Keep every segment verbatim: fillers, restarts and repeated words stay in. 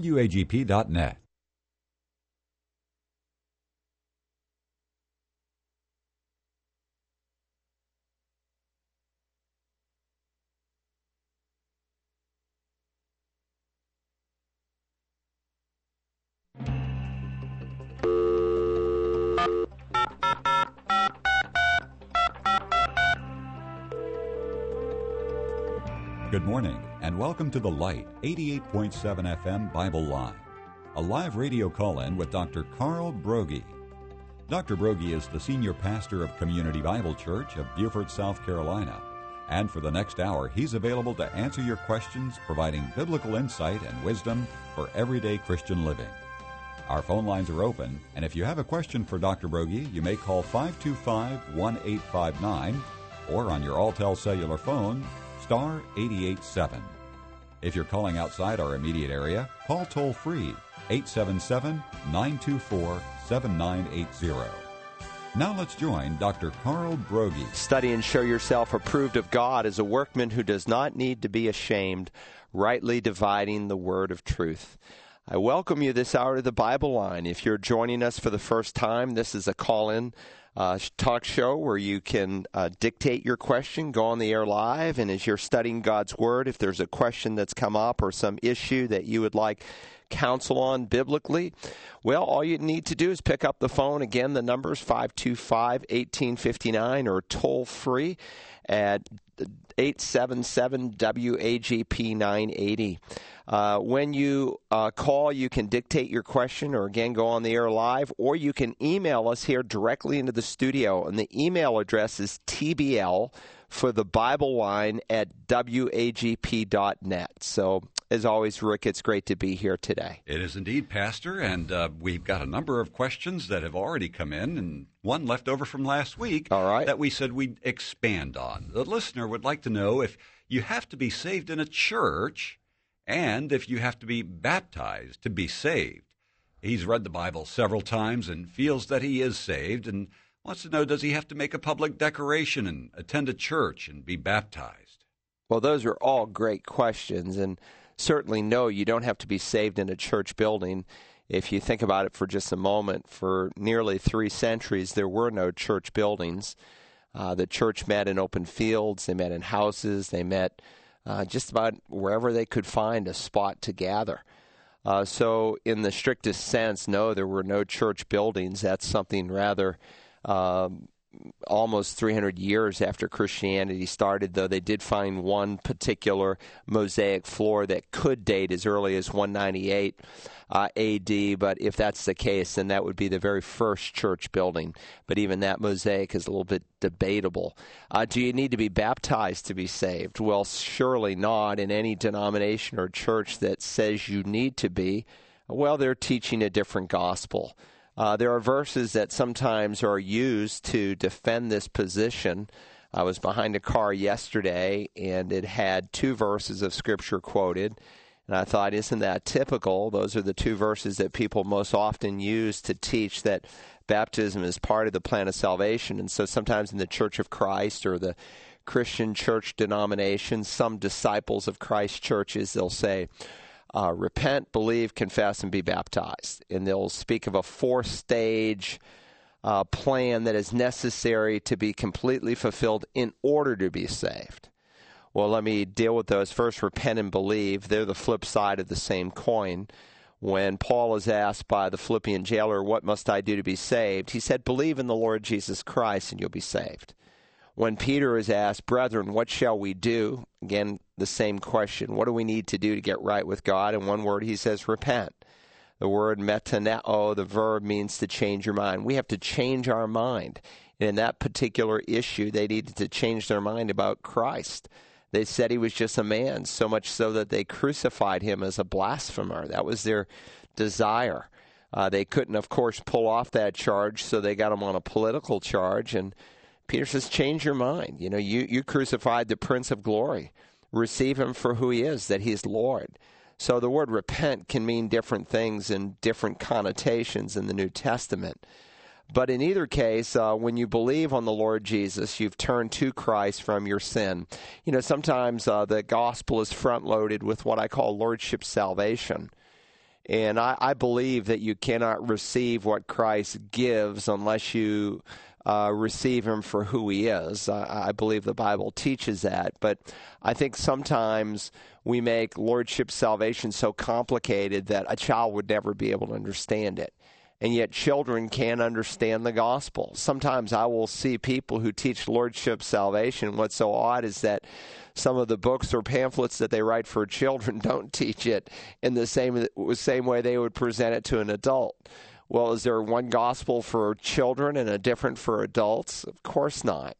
W A G P dot net. Good morning, and welcome to The Light eighty-eight point seven F M Bible Line, a live radio call-in with Doctor Carl Broggi. Doctor Broggi is the senior pastor of Community Bible Church of Beaufort, South Carolina, and for the next hour, he's available to answer your questions, providing biblical insight and wisdom for everyday Christian living. Our phone lines are open, and if you have a question for Doctor Broggi, you may call five two five, one eight five nine or on your Alltel cellular phone, star eight eight seven. If you're calling outside our immediate area, call toll-free eight seven seven, nine two four, seven nine eight zero. Now let's join Doctor Carl Broggi. Study and show yourself approved of God as a workman who does not need to be ashamed, rightly dividing the word of truth. I welcome you this hour to the Bible Line. If you're joining us for the first time, this is a call-in Uh, talk show where you can uh, dictate your question, go on the air live, and as you're studying God's Word, if there's a question that's come up or some issue that you would like counsel on biblically, well, all you need to do is pick up the phone. Again, the number is five two five, one eight five nine or toll-free at eight seven seven, W A G P nine eighty. Uh, when you uh, call, you can dictate your question or, again, go on the air live, or you can email us here directly into the studio. And the email address is T B L for the Bible Line at W A G P dot net. So, as always, Rick, it's great to be here today. It is indeed, Pastor, and uh, we've got a number of questions that have already come in, and one left over from last week All right. that we said we'd expand on. The listener would like to know if you have to be saved in a church and if you have to be baptized to be saved. He's read the Bible several times and feels that he is saved and wants to know, does he have to make a public declaration and attend a church and be baptized? Well, those are all great questions, and certainly, no, you don't have to be saved in a church building. If you think about it for just a moment, for nearly three centuries, there were no church buildings. Uh, the church met in open fields. They met in houses. They met uh, just about wherever they could find a spot to gather. Uh, so in the strictest sense, no, there were no church buildings. That's something rather um, almost three hundred years after Christianity started, though they did find one particular mosaic floor that could date as early as one ninety-eight uh, A D, but if that's the case, then that would be the very first church building. But even that mosaic is a little bit debatable. Uh, do you need to be baptized to be saved? Well, surely not. In any denomination or church that says you need to be, well, they're teaching a different gospel. Uh, there are verses that sometimes are used to defend this position. I was behind a car yesterday, and it had two verses of Scripture quoted. And I thought, isn't that typical? Those are the two verses that people most often use to teach that baptism is part of the plan of salvation. And so sometimes in the Church of Christ or the Christian church denomination, some disciples of Christ churches, they'll say, Uh, repent, believe, confess, and be baptized. And they'll speak of a four-stage uh, plan that is necessary to be completely fulfilled in order to be saved. Well, let me deal with those. First, repent and believe. They're the flip side of the same coin. When Paul is asked by the Philippian jailer, what must I do to be saved? He said, believe in the Lord Jesus Christ and you'll be saved. When Peter is asked, brethren, what shall we do? Again, the same question. What do we need to do to get right with God? In one word, he says, repent. The word metaneo, the verb, means to change your mind. We have to change our mind. And in that particular issue, they needed to change their mind about Christ. They said he was just a man, so much so that they crucified him as a blasphemer. That was their desire. Uh, they couldn't, of course, pull off that charge, so they got him on a political charge, and Peter says, change your mind. You know, you, you crucified the Prince of Glory. Receive him for who he is, that he is Lord. So the word repent can mean different things and different connotations in the New Testament. But in either case, uh, when you believe on the Lord Jesus, you've turned to Christ from your sin. You know, sometimes uh, the gospel is front-loaded with what I call lordship salvation. And I, I believe that you cannot receive what Christ gives unless you uh, receive him for who he is. I, I believe the Bible teaches that. But I think sometimes we make lordship salvation so complicated that a child would never be able to understand it. And yet children can understand the gospel. Sometimes I will see people who teach lordship salvation. What's so odd is that some of the books or pamphlets that they write for children don't teach it in the same same way they would present it to an adult. Well, is there one gospel for children and a different for adults? Of course not.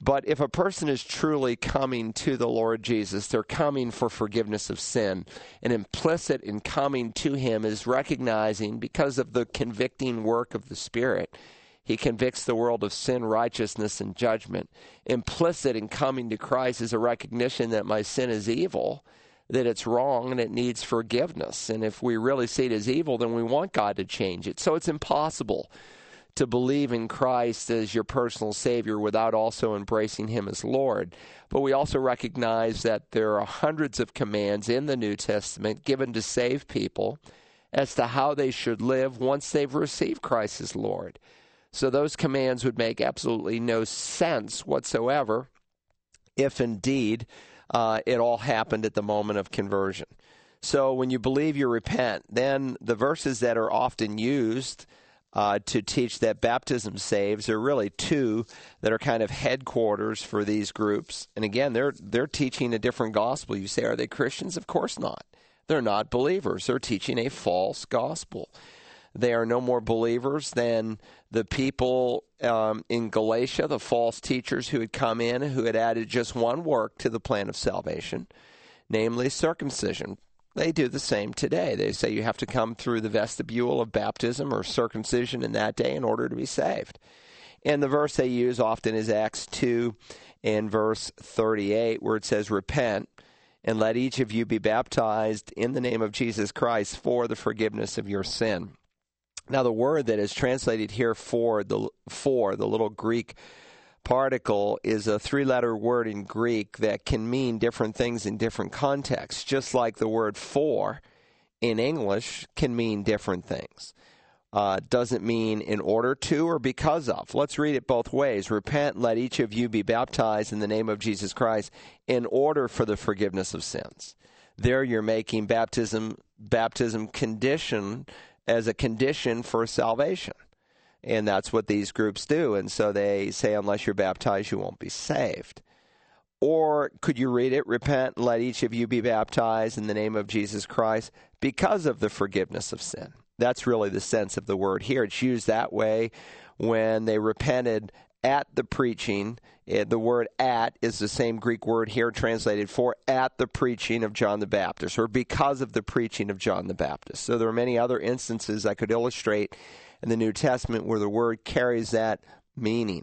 But if a person is truly coming to the Lord Jesus, they're coming for forgiveness of sin. And implicit in coming to him is recognizing, because of the convicting work of the Spirit, he convicts the world of sin, righteousness, and judgment. Implicit in coming to Christ is a recognition that my sin is evil, that it's wrong, and it needs forgiveness. And if we really see it as evil, then we want God to change it. So it's impossible to believe in Christ as your personal Savior without also embracing him as Lord. But we also recognize that there are hundreds of commands in the New Testament given to save people as to how they should live once they've received Christ as Lord. So those commands would make absolutely no sense whatsoever if indeed uh, it all happened at the moment of conversion. So when you believe, you repent. Then the verses that are often used Uh, to teach that baptism saves. There are really two that are kind of headquarters for these groups. And again, they're they're teaching a different gospel. You say, are they Christians? Of course not. They're not believers. They're teaching a false gospel. They are no more believers than the people um, in Galatia, the false teachers who had come in, who had added just one work to the plan of salvation, namely circumcision. They do the same today. They say you have to come through the vestibule of baptism or circumcision in that day in order to be saved. And the verse they use often is Acts two and verse thirty-eight, where it says, repent and let each of you be baptized in the name of Jesus Christ for the forgiveness of your sin. Now, the word that is translated here for the, for, the little Greek particle is a three-letter word in Greek that can mean different things in different contexts, just like the word for in English can mean different things. Uh, doesn't mean in order to or because of. Let's read it both ways. Repent, let each of you be baptized in the name of Jesus Christ in order for the forgiveness of sins. There you're making baptism baptism condition as a condition for salvation. And that's what these groups do. And so they say, unless you're baptized, you won't be saved. Or could you read it? Repent and let each of you be baptized in the name of Jesus Christ because of the forgiveness of sin. That's really the sense of the word here. It's used that way when they repented at the preaching. The word at is the same Greek word here translated for at the preaching of John the Baptist, or because of the preaching of John the Baptist. So there are many other instances I could illustrate in the New Testament where the word carries that meaning.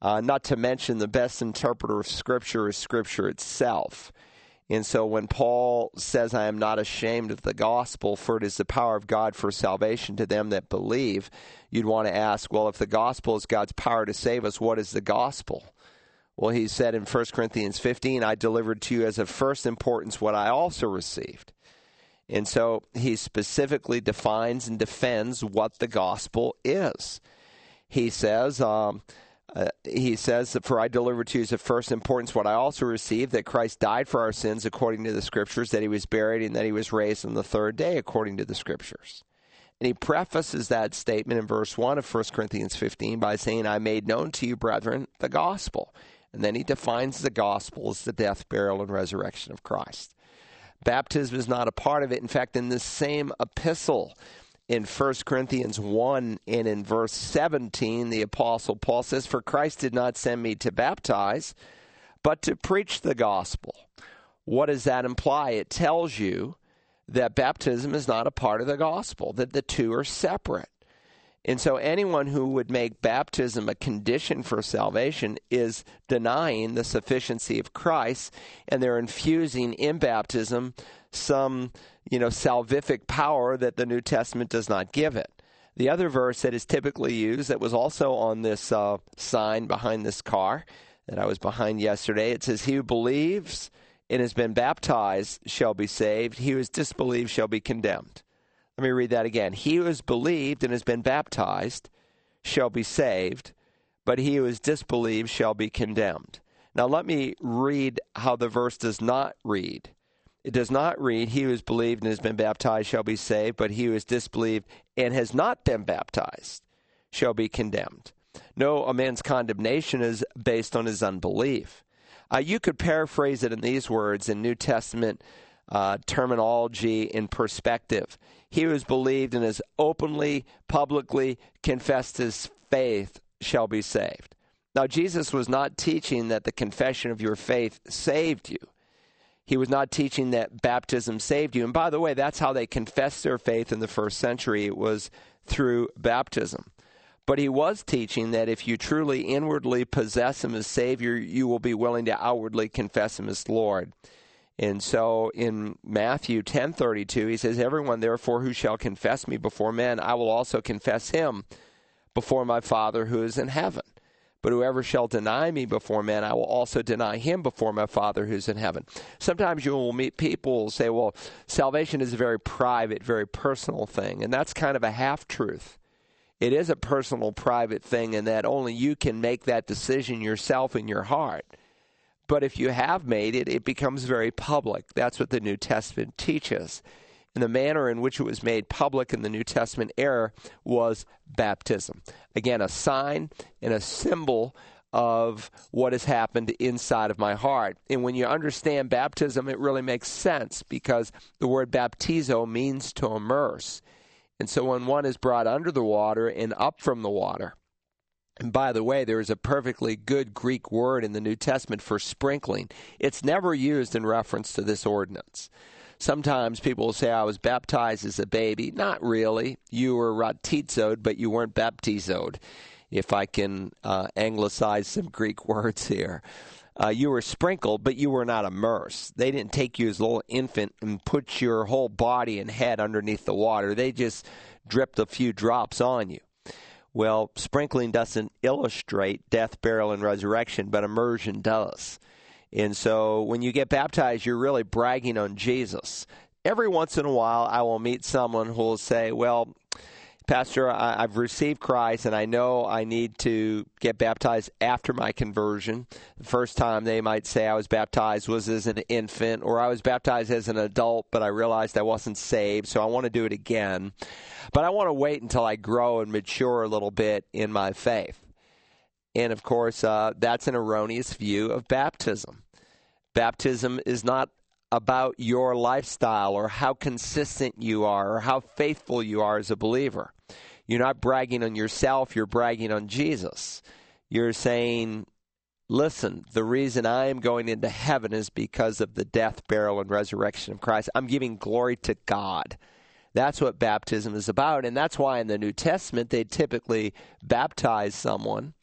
Uh, not to mention, the best interpreter of Scripture is Scripture itself. And so when Paul says, I am not ashamed of the gospel, for it is the power of God for salvation to them that believe, you'd want to ask, well, if the gospel is God's power to save us, what is the gospel? Well, he said in First Corinthians fifteen, I delivered to you as of first importance what I also received. And so he specifically defines and defends what the gospel is. He says, um, uh, he says, for I delivered to you as of first importance what I also received, that Christ died for our sins according to the Scriptures, that he was buried, and that he was raised on the third day according to the Scriptures. And he prefaces that statement in verse one of First Corinthians fifteen by saying, I made known to you, brethren, the gospel. And then he defines the gospel as the death, burial, and resurrection of Christ. Baptism is not a part of it. In fact, in this same epistle, in First Corinthians one and in verse seventeen, the Apostle Paul says, for Christ did not send me to baptize, but to preach the gospel. What does that imply? It tells you that baptism is not a part of the gospel, that the two are separate. And so anyone who would make baptism a condition for salvation is denying the sufficiency of Christ, and they're infusing in baptism some, you know, salvific power that the New Testament does not give it. The other verse that is typically used, that was also on this uh, sign behind this car that I was behind yesterday, it says, he who believes and has been baptized shall be saved, he who is disbelieved shall be condemned. Let me read that again. He who has believed and has been baptized shall be saved, but he who is disbelieved shall be condemned. Now let me read how the verse does not read. It does not read, he who is believed and has been baptized shall be saved, but he who is disbelieved and has not been baptized shall be condemned. No, a man's condemnation is based on his unbelief. Uh, you could paraphrase it in these words in New Testament uh, terminology in perspective. He who is believed and has openly, publicly confessed his faith shall be saved. Now, Jesus was not teaching that the confession of your faith saved you. He was not teaching that baptism saved you. And by the way, that's how they confessed their faith in the first century. It was through baptism. But he was teaching that if you truly inwardly possess him as Savior, you will be willing to outwardly confess him as Lord. And so in Matthew ten thirty-two, he says, everyone therefore who shall confess me before men, I will also confess him before my Father who is in heaven. But whoever shall deny me before men, I will also deny him before my Father who's in heaven. Sometimes you will meet people who will say, well, salvation is a very private, very personal thing. And that's kind of a half-truth. It is a personal, private thing in that only you can make that decision yourself in your heart. But if you have made it, it becomes very public. That's what the New Testament teaches. And the manner in which it was made public in the New Testament era was baptism. Again, a sign and a symbol of what has happened inside of my heart. And when you understand baptism, it really makes sense because the word baptizo means to immerse. And so when one is brought under the water and up from the water, and by the way, there is a perfectly good Greek word in the New Testament for sprinkling. It's never used in reference to this ordinance. Sometimes people will say, I was baptized as a baby. Not really. You were ratizoed, but you weren't baptizoed, if I can uh, anglicize some Greek words here. Uh, you were sprinkled, but you were not immersed. They didn't take you as a little infant and put your whole body and head underneath the water. They just dripped a few drops on you. Well, sprinkling doesn't illustrate death, burial, and resurrection, but immersion does. And so when you get baptized, you're really bragging on Jesus. Every once in a while, I will meet someone who will say, well, Pastor, I, I've received Christ, and I know I need to get baptized after my conversion. The first time they might say I was baptized was as an infant, or I was baptized as an adult, but I realized I wasn't saved, so I want to do it again. But I want to wait until I grow and mature a little bit in my faith. And, of course, uh, that's an erroneous view of baptism. Baptism is not about your lifestyle or how consistent you are or how faithful you are as a believer. You're not bragging on yourself. You're bragging on Jesus. You're saying, listen, the reason I am going into heaven is because of the death, burial, and resurrection of Christ. I'm giving glory to God. That's what baptism is about. And that's why in the New Testament they typically baptize someone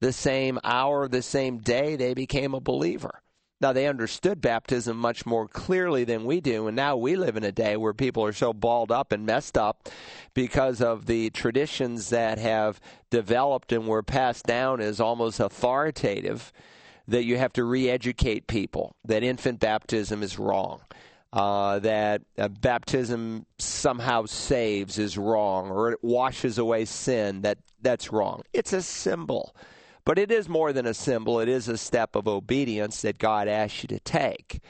the same hour, the same day they became a believer. Now, they understood baptism much more clearly than we do, and now we live in a day where people are so balled up and messed up because of the traditions that have developed and were passed down as almost authoritative that you have to re-educate people, that infant baptism is wrong, uh, that uh, baptism somehow saves is wrong, or it washes away sin, that that's wrong. It's a symbol. But it is more than a symbol. It is a step of obedience that God asks you to take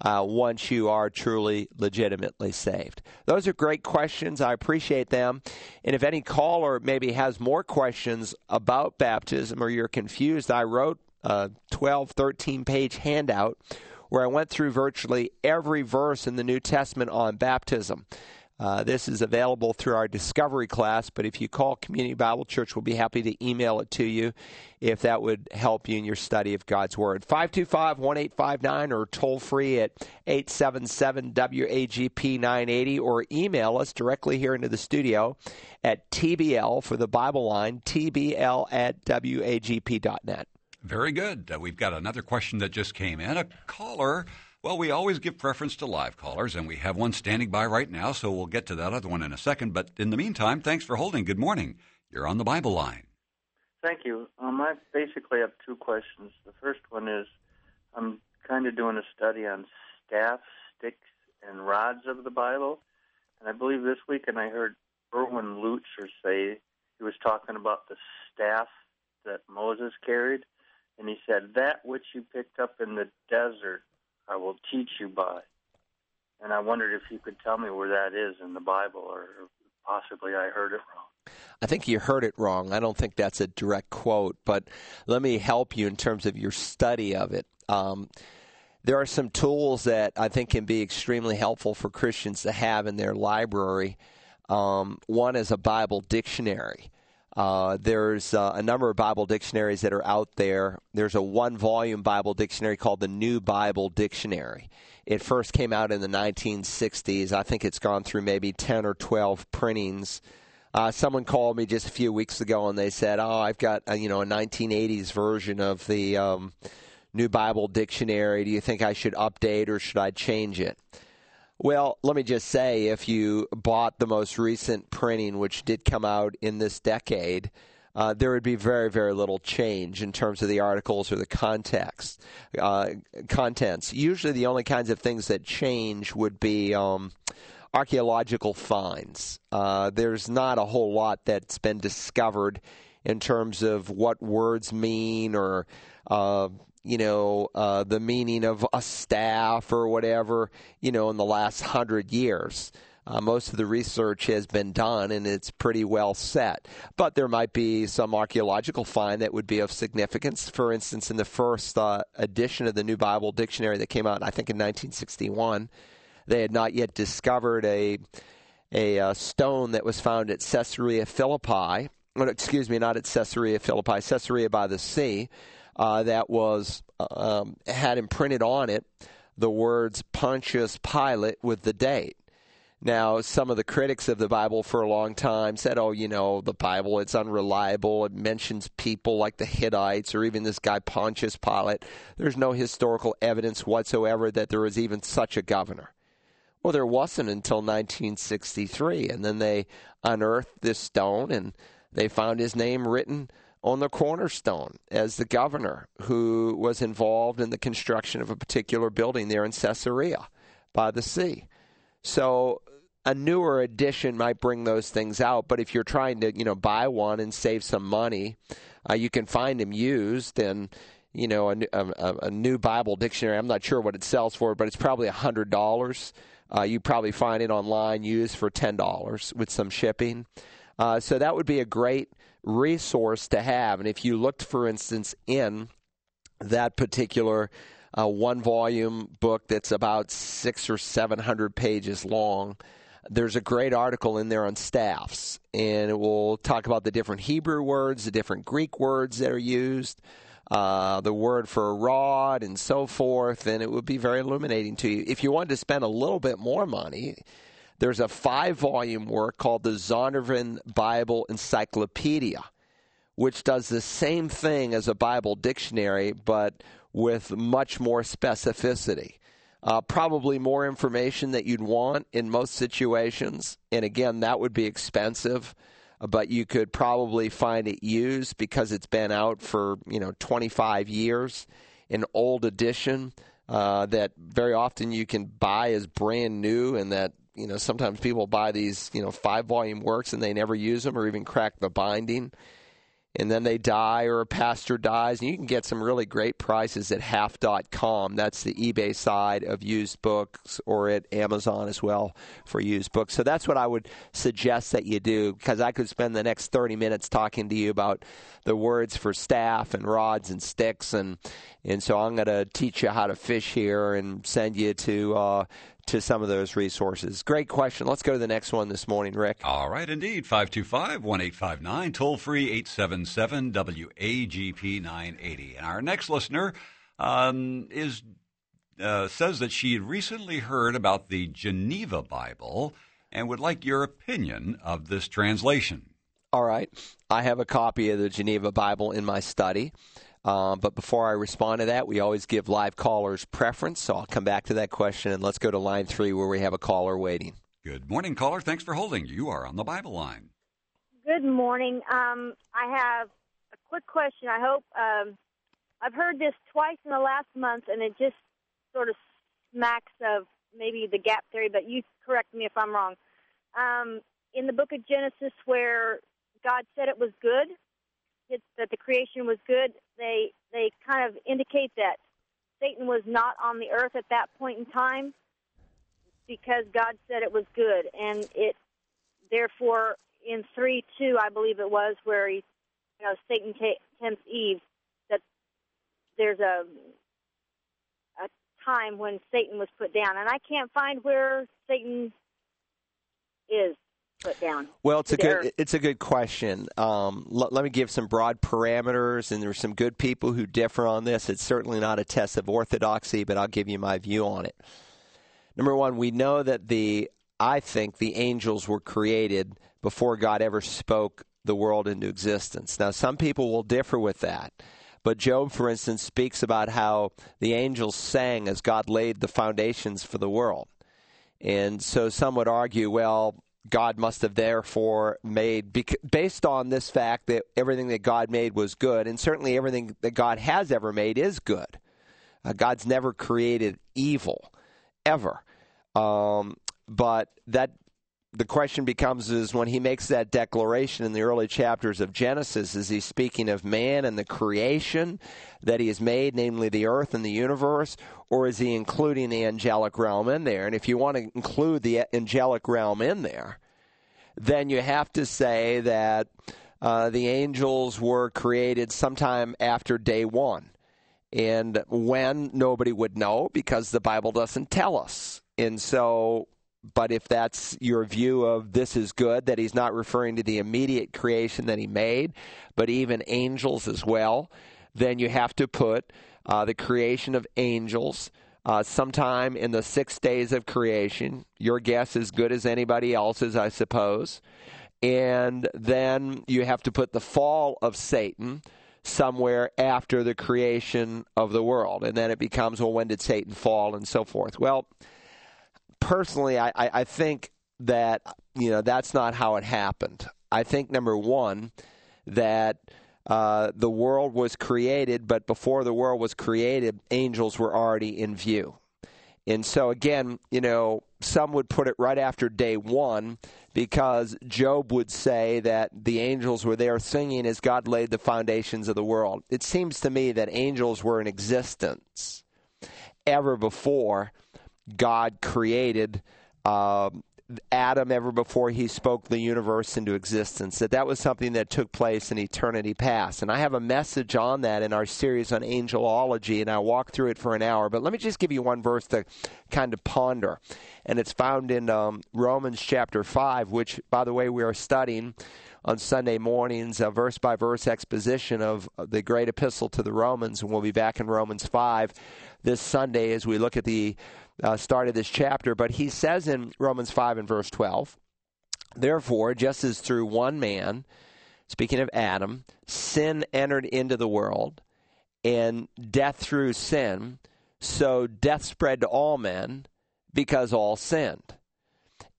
uh, once you are truly, legitimately saved. Those are great questions. I appreciate them. And if any caller maybe has more questions about baptism or you're confused, I wrote a twelve, thirteen-page handout where I went through virtually every verse in the New Testament on baptism. Uh, this is available through our Discovery class, but if you call Community Bible Church, we'll be happy to email it to you if that would help you in your study of God's Word. five two five, one eight five nine or toll free at eight seven seven, W A G P nine eight zero or email us directly here into the studio at T B L for the Bible Line, T B L at W A G P dot net. Very good. Uh, we've got another question that just came in. A caller. Well, we always give preference to live callers, and we have one standing by right now, so we'll get to that other one in a second. But in the meantime, thanks for holding. Good morning. You're on the Bible Line. Thank you. Um, I basically have two questions. The first one is I'm kind of doing a study on staffs, sticks, and rods of the Bible, And I believe this weekend I heard Erwin Lutzer say, he was talking about the staff that Moses carried, and he said, that which you picked up in the desert I will teach you by. And I wondered if you could tell me where that is in the Bible, or possibly I heard it wrong. I think you heard it wrong. I don't think that's a direct quote, but let me help you in terms of your study of it. Um, there are some tools that I think can be extremely helpful for Christians to have in their library. Um, one is a Bible dictionary. Uh, there's uh, a number of Bible dictionaries that are out there. There's a one-volume Bible dictionary called the New Bible Dictionary. It first came out in the nineteen sixties. I think it's gone through maybe ten or twelve printings. Uh, someone called me just a few weeks ago, and they said, oh, I've got a, you know, a nineteen eighties version of the um, New Bible Dictionary. Do you think I should update or should I change it? Well, let me just say, if you bought the most recent printing, which did come out in this decade, uh, there would be very, very little change in terms of the articles or the context, uh, contents. Usually the only kinds of things that change would be um, archaeological finds. Uh, there's not a whole lot that's been discovered in terms of what words mean or uh you know, uh, the meaning of a staff or whatever, you know, in the last hundred years. Uh, most of the research has been done, and it's pretty well set. But there might be some archaeological find that would be of significance. For instance, in the first uh, edition of the New Bible Dictionary that came out, I think, in nineteen sixty-one, they had not yet discovered a, a uh, stone that was found at Caesarea Philippi. Well, excuse me, not at Caesarea Philippi, Caesarea by the sea. Uh, that was um, had imprinted on it the words Pontius Pilate with the date. Now, some of the critics of the Bible for a long time said, oh, you know, the Bible, it's unreliable. It mentions people like the Hittites or even this guy Pontius Pilate. There's no historical evidence whatsoever that there was even such a governor. Well, there wasn't until nineteen sixty-three, and then they unearthed this stone, and they found his name written on the cornerstone as the governor who was involved in the construction of a particular building there in Caesarea by the sea. So a newer edition might bring those things out, but if you're trying to, you know, buy one and save some money, uh, you can find them used in, you know, a, a, a New Bible Dictionary. I'm not sure what it sells for, but it's probably one hundred dollars. Uh, you probably find it online used for ten dollars with some shipping. Uh, so that would be a great resource to have. And if you looked, for instance, in that particular uh, one-volume book that's about six or seven hundred pages long, there's a great article in there on staffs, and it will talk about the different Hebrew words, the different Greek words that are used, uh, the word for a rod, and so forth, and it would be very illuminating to you. If you wanted to spend a little bit more money, there's a five-volume work called the Zondervan Bible Encyclopedia, which does the same thing as a Bible dictionary, but with much more specificity. Uh, probably more information that you'd want in most situations, and again, that would be expensive, but you could probably find it used because it's been out for, you know, twenty-five years, an old edition uh, that very often you can buy as brand new, and that, you know, sometimes people buy these, you know, five-volume works and they never use them or even crack the binding. And then they die or a pastor dies. And you can get some really great prices at half dot com. That's the eBay side of used books, or at Amazon as well for used books. So that's what I would suggest that you do, because I could spend the next thirty minutes talking to you about the words for staff and rods and sticks. And, and so I'm going to teach you how to fish here and send you to uh, – to some of those resources. Great question. Let's go to the next one this morning, Rick. All right, indeed. five two five, one eight five nine, toll-free eight seven seven, W A G P nine eighty. And our next listener um, is uh, says that she had recently heard about the Geneva Bible and would like your opinion of this translation. All right. I have a copy of the Geneva Bible in my study. Um, but before I respond to that, we always give live callers preference, so I'll come back to that question, and let's go to line three where we have a caller waiting. Good morning, caller. Thanks for holding. You are on the Bible Line. Good morning. Um, I have a quick question. I hope um, I've heard this twice in the last month, and it just sort of smacks of maybe the gap theory, but you correct me if I'm wrong. um, in the book of Genesis where God said it was good, it's that the creation was good, they they kind of indicate that Satan was not on the earth at that point in time because God said it was good. And it, therefore, in three two, I believe it was, where he, you know, Satan t- tempts Eve, that there's a a time when Satan was put down. And I can't find where Satan is put down. Well, it's a good, it's a good question. Um, l- let me give some broad parameters, and there's some good people who differ on this. It's certainly not a test of orthodoxy, but I'll give you my view on it. Number one, we know that the, I think the angels were created before God ever spoke the world into existence. Now, some people will differ with that. But Job, for instance, speaks about how the angels sang as God laid the foundations for the world. And so some would argue, well, God must have therefore made, based on this fact that everything that God made was good, and certainly everything that God has ever made is good. Uh, God's never created evil, ever. Um, but that the question becomes is when he makes that declaration in the early chapters of Genesis, is he speaking of man and the creation that he has made, namely the earth and the universe, or is he including the angelic realm in there? And if you want to include the angelic realm in there, then you have to say that uh, the angels were created sometime after day one. And when, nobody would know because the Bible doesn't tell us. And so... But if that's your view of this is good, that he's not referring to the immediate creation that he made, but even angels as well, then you have to put uh, the creation of angels uh, sometime in the six days of creation. Your guess is good as anybody else's, I suppose. And then you have to put the fall of Satan somewhere after the creation of the world. And then it becomes, well, when did Satan fall and so forth? Well, personally, I, I think that, you know, that's not how it happened. I think, number one, that uh, the world was created, but before the world was created, angels were already in view. And so, again, you know, some would put it right after day one because Job would say that the angels were there singing as God laid the foundations of the world. It seems to me that angels were in existence ever before God created uh, Adam, ever before he spoke the universe into existence, that that was something that took place in eternity past. And I have a message on that in our series on angelology, and I walk through it for an hour. But let me just give you one verse to kind of ponder. And it's found in um, Romans chapter five, which, by the way, we are studying on Sunday mornings, a verse-by-verse exposition of the great epistle to the Romans. And we'll be back in Romans five this Sunday as we look at the uh, start of this chapter. But he says in Romans five and verse twelve, "Therefore, just as through one man," speaking of Adam, "sin entered into the world, and death through sin, so death spread to all men, because all sinned."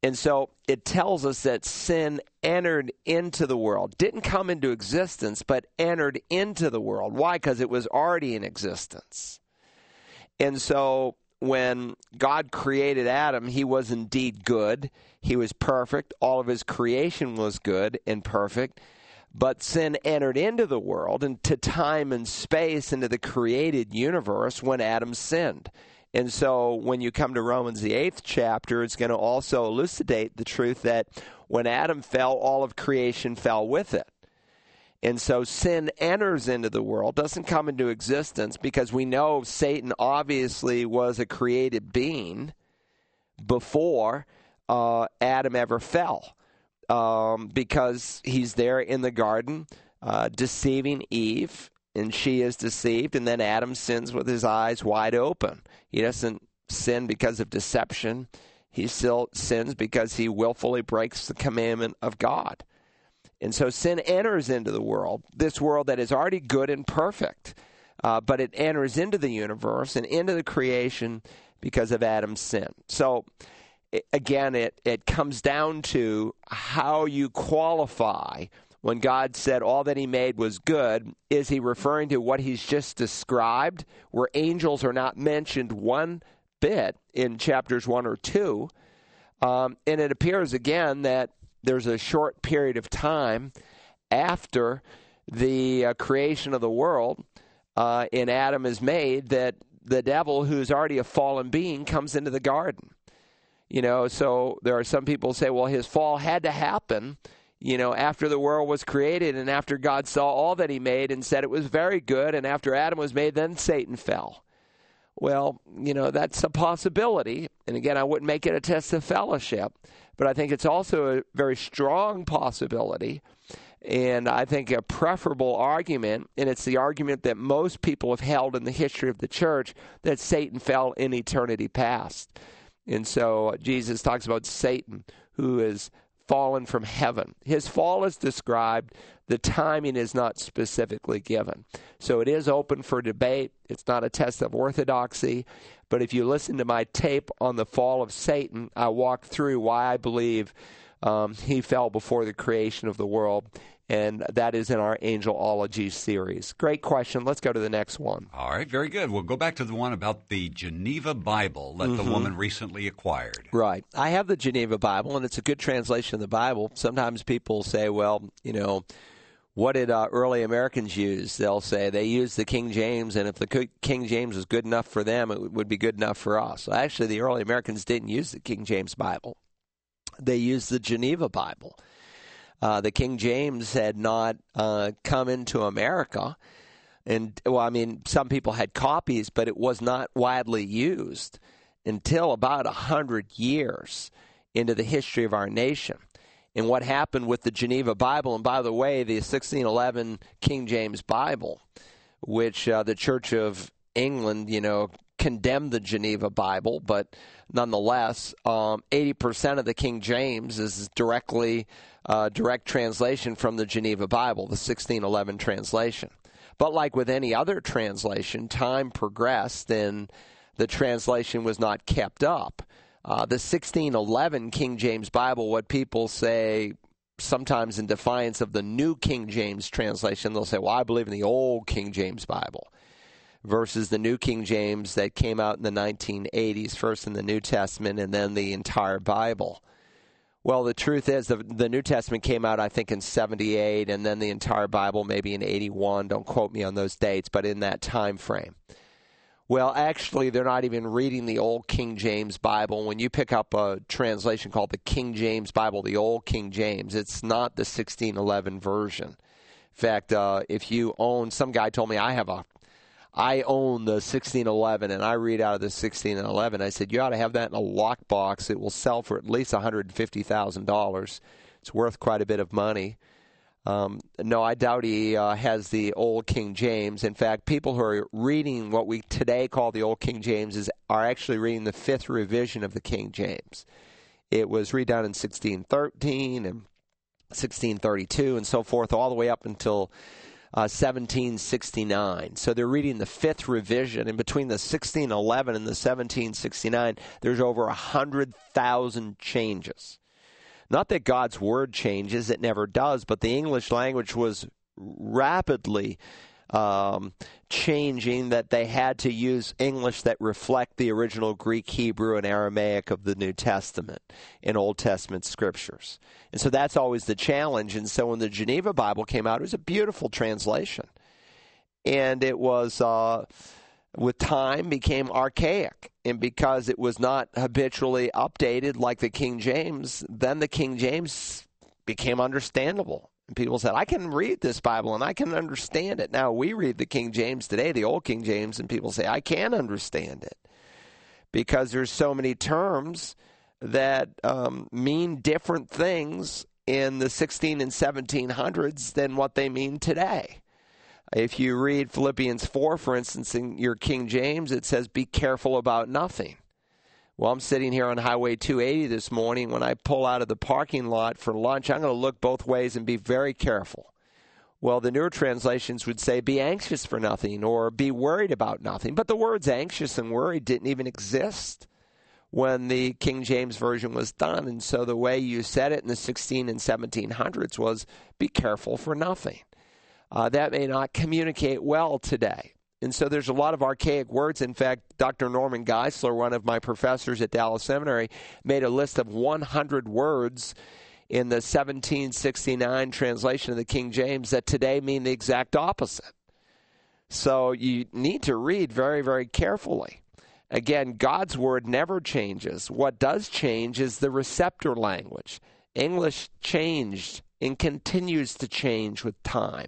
And so it tells us that sin entered into the world, didn't come into existence, but entered into the world. Why? Because it was already in existence. And so when God created Adam, he was indeed good. He was perfect. All of his creation was good and perfect. But sin entered into the world, into time and space, into the created universe when Adam sinned. And so when you come to Romans, the eighth chapter, it's going to also elucidate the truth that when Adam fell, all of creation fell with it. And so sin enters into the world, doesn't come into existence, because we know Satan obviously was a created being before uh, Adam ever fell, um, because he's there in the garden uh, deceiving Eve. And she is deceived, and then Adam sins with his eyes wide open. He doesn't sin because of deception. He still sins because he willfully breaks the commandment of God. And so sin enters into the world, this world that is already good and perfect, uh, but it enters into the universe and into the creation because of Adam's sin. So, it, again, it, it comes down to how you qualify. When God said all that he made was good, is he referring to what he's just described, where angels are not mentioned one bit in chapters one or two, Um, and it appears again that there's a short period of time after the uh, creation of the world uh, in Adam is made that the devil, who's already a fallen being, comes into the garden. You know, so there are some people who say, well, his fall had to happen, you know, after the world was created and after God saw all that he made and said it was very good. And after Adam was made, then Satan fell. Well, you know, that's a possibility. And again, I wouldn't make it a test of fellowship, but I think it's also a very strong possibility. And I think a preferable argument, and it's the argument that most people have held in the history of the church, that Satan fell in eternity past. And so Jesus talks about Satan, who is fallen from heaven. His fall is described. The timing is not specifically given. So it is open for debate. It's not a test of orthodoxy. But if you listen to my tape on the fall of Satan, I walked through why I believe um, he fell before the creation of the world. And that is in our Angelology series. Great question. Let's go to the next one. All right. Very good. We'll go back to the one about the Geneva Bible that mm-hmm. the woman recently acquired. Right. I have the Geneva Bible, and it's a good translation of the Bible. Sometimes people say, well, you know, what did uh, early Americans use? They'll say they used the King James, and if the King James was good enough for them, it would be good enough for us. Actually, the early Americans didn't use the King James Bible. They used the Geneva Bible. Uh, the King James had not uh, come into America. And, well, I mean, some people had copies, but it was not widely used until about one hundred years into the history of our nation. And what happened with the Geneva Bible, and by the way, the sixteen eleven King James Bible, which uh, the Church of England, you know, condemned the Geneva Bible, but nonetheless, um, eighty percent of the King James is directly uh, direct translation from the Geneva Bible, the sixteen eleven translation. But like with any other translation, time progressed and the translation was not kept up. Uh, the sixteen eleven King James Bible, what people say sometimes in defiance of the New King James translation, they'll say, well, I believe in the old King James Bible, versus the New King James that came out in the nineteen eighties, first in the New Testament and then the entire Bible. Well, the truth is the, the New Testament came out, I think, in seventy-eight, and then the entire Bible maybe in eighty-one. Don't quote me on those dates, but in that time frame. Well, actually, they're not even reading the old King James Bible. When you pick up a translation called the King James Bible, the old King James, it's not the sixteen eleven version. In fact, uh, if you own, some guy told me I have a I own the sixteen eleven, and I read out of the sixteen eleven. I said, you ought to have that in a lockbox. It will sell for at least one hundred fifty thousand dollars. It's worth quite a bit of money. Um, no, I doubt he uh, has the old King James. In fact, people who are reading what we today call the old King James is, are actually reading the fifth revision of the King James. It was redone in sixteen thirteen and sixteen thirty-two and so forth, all the way up until Uh, seventeen sixty-nine. So they're reading the fifth revision, and between the sixteen eleven and the seventeen sixty-nine, there's over one hundred thousand changes. Not that God's word changes, it never does, but the English language was rapidly um, changing, that they had to use English that reflect the original Greek, Hebrew, and Aramaic of the New Testament and Old Testament scriptures. And so that's always the challenge. And so when the Geneva Bible came out, it was a beautiful translation. And it was, uh, with time, became archaic. And because it was not habitually updated like the King James, then the King James became understandable. And people said, I can read this Bible and I can understand it. Now, we read the King James today, the old King James, and people say, I can understand it, because there's so many terms that um, mean different things in the sixteen and seventeen hundreds than what they mean today. If you read Philippians four, for instance, in your King James, it says, be careful about nothing. Well, I'm sitting here on Highway two eighty this morning. When I pull out of the parking lot for lunch, I'm going to look both ways and be very careful. Well, the newer translations would say, be anxious for nothing, or be worried about nothing. But the words anxious and worried didn't even exist when the King James Version was done. And so the way you said it in the sixteen and seventeen hundreds was, be careful for nothing. Uh, that may not communicate well today. And so there's a lot of archaic words. In fact, Doctor Norman Geisler, one of my professors at Dallas Seminary, made a list of one hundred words in the seventeen sixty-nine translation of the King James that today mean the exact opposite. So you need to read very, very carefully. Again, God's word never changes. What does change is the receptor language. English changed and continues to change with time.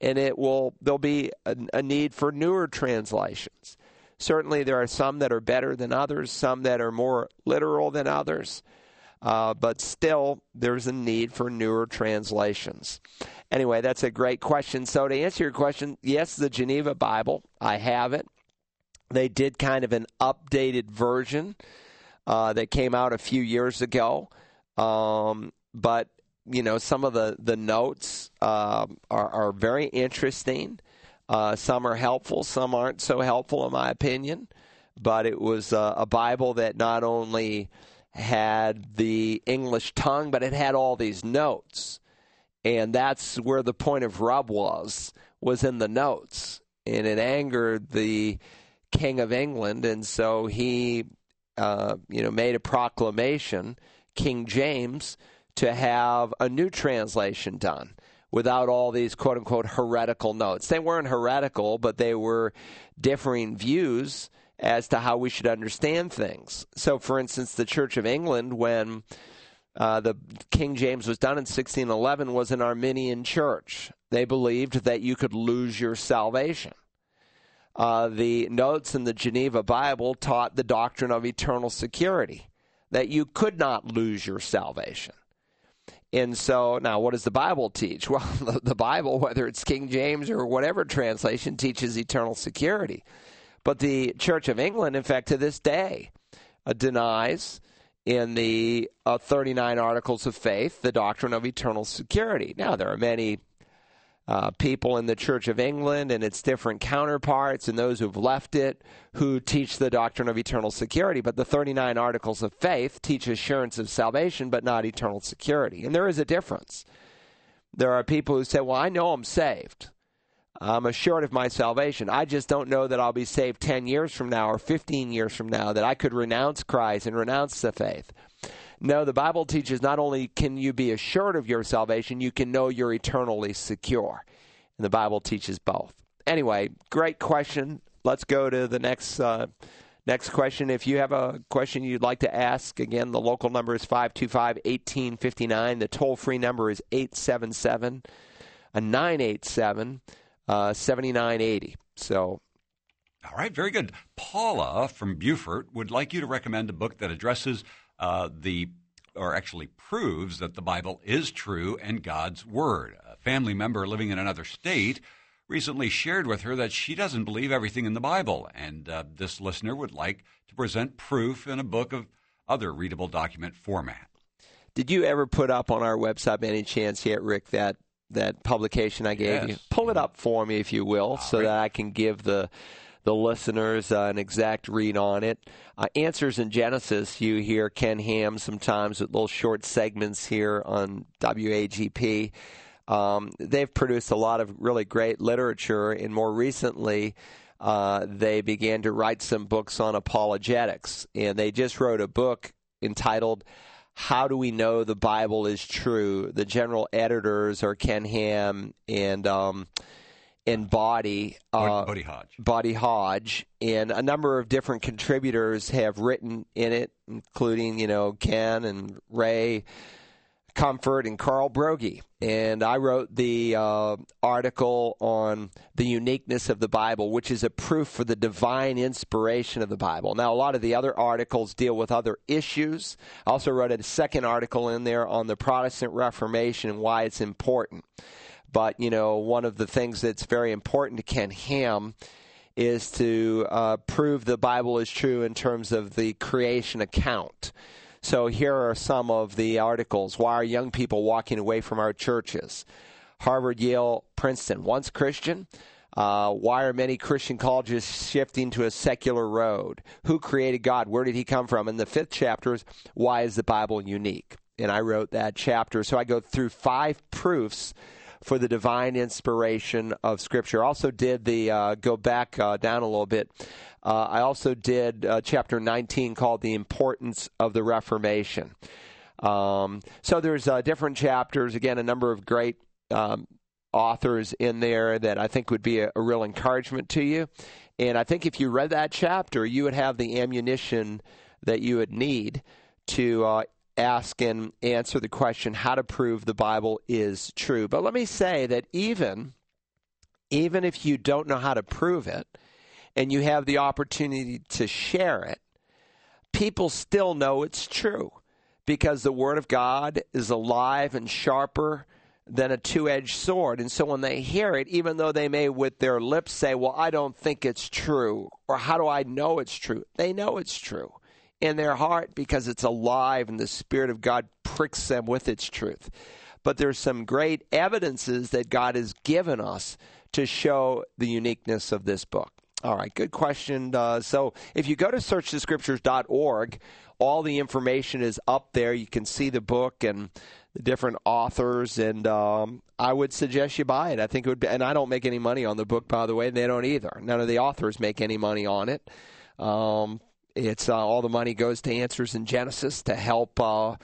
And it will. There'll be a, a need for newer translations. Certainly there are some that are better than others, some that are more literal than others. Uh, but still, there's a need for newer translations. Anyway, that's a great question. So to answer your question, yes, the Geneva Bible, I have it. They did kind of an updated version uh, that came out a few years ago. Um, but, you know, some of the, the notes uh, are, are very interesting. Uh, some are helpful. Some aren't so helpful, in my opinion. But it was uh, a Bible that not only had the English tongue, but it had all these notes. And that's where the point of rub was, was in the notes. And it angered the King of England, and so he uh, you know, made a proclamation, King James, to have a new translation done without all these quote-unquote heretical notes. They weren't heretical, but they were differing views as to how we should understand things. So, for instance, the Church of England, when uh, the King James was done in sixteen eleven, was an Arminian church. They believed that you could lose your salvation. Uh, the notes in the Geneva Bible taught the doctrine of eternal security, that you could not lose your salvation. And so, now, what does the Bible teach? Well, the, the Bible, whether it's King James or whatever translation, teaches eternal security. But the Church of England, in fact, to this day, uh, denies in the uh, thirty-nine Articles of Faith the doctrine of eternal security. Now, there are many uh, people in the Church of England and its different counterparts and those who've left it who teach the doctrine of eternal security. But the thirty-nine Articles of Faith teach assurance of salvation but not eternal security. And there is a difference. There are people who say, well, I know I'm saved. I'm assured of my salvation. I just don't know that I'll be saved ten years from now or fifteen years from now, that I could renounce Christ and renounce the faith. No, the Bible teaches not only can you be assured of your salvation, you can know you're eternally secure. And the Bible teaches both. Anyway, great question. Let's go to the next uh, next question. If you have a question you'd like to ask, again, the local number is five two five, one eight five nine. The toll-free number is eight seven seven, nine eight seven Uh, seventy-nine eighty. So, all right, very good. Paula from Beaufort would like you to recommend a book that addresses uh, the, or actually proves that the Bible is true and God's Word. A family member living in another state recently shared with her that she doesn't believe everything in the Bible, and uh, this listener would like to present proof in a book of other readable document format. Did you ever put up on our website, by any chance yet, Rick, that that publication I gave yes. you? Pull it up for me, if you will, All so right. that I can give the the listeners uh, an exact read on it. Uh, Answers in Genesis, you hear Ken Ham sometimes with little short segments here on W A G P. Um, they've produced a lot of really great literature, and more recently uh, they began to write some books on apologetics. And they just wrote a book entitled How Do We Know the Bible is True? The general editors are Ken Ham and um, and Buddy uh, Buddy Hodge. Buddy Hodge, and a number of different contributors have written in it, including you know Ken and Ray Comfort and Carl Broggi. And I wrote the uh, article on the uniqueness of the Bible, which is a proof for the divine inspiration of the Bible. Now, a lot of the other articles deal with other issues. I also wrote a second article in there on the Protestant Reformation and why it's important. But, you know, one of the things that's very important to Ken Ham is to uh, prove the Bible is true in terms of the creation account. So here are some of the articles. Why are young people walking away from our churches? Harvard, Yale, Princeton. Once Christian. Uh, why are many Christian colleges shifting to a secular road? Who created God? Where did he come from? And the fifth chapter is, why is the Bible unique? And I wrote that chapter. So I go through five proofs for the divine inspiration of Scripture. I also did the, uh, go back uh, down a little bit, uh, I also did uh, chapter nineteen called The Importance of the Reformation. Um, so there's uh, different chapters, again, a number of great um, authors in there that I think would be a, a real encouragement to you. And I think if you read that chapter, you would have the ammunition that you would need to uh, ask and answer the question, how to prove the Bible is true. But let me say that even, even if you don't know how to prove it, and you have the opportunity to share it, people still know it's true, because the Word of God is alive and sharper than a two-edged sword. And so when they hear it, even though they may with their lips say, well, I don't think it's true, or how do I know it's true? They know it's true in their heart because it's alive and the Spirit of God pricks them with its truth. But there's some great evidences that God has given us to show the uniqueness of this book. All right, good question. Uh, so if you go to search the scriptures dot org, all the information is up there. You can see the book and the different authors, and um, I would suggest you buy it. I think it would be, and I don't make any money on the book, by the way, and they don't either. None of the authors make any money on it. Um, it's uh, all the money goes to Answers in Genesis to help uh,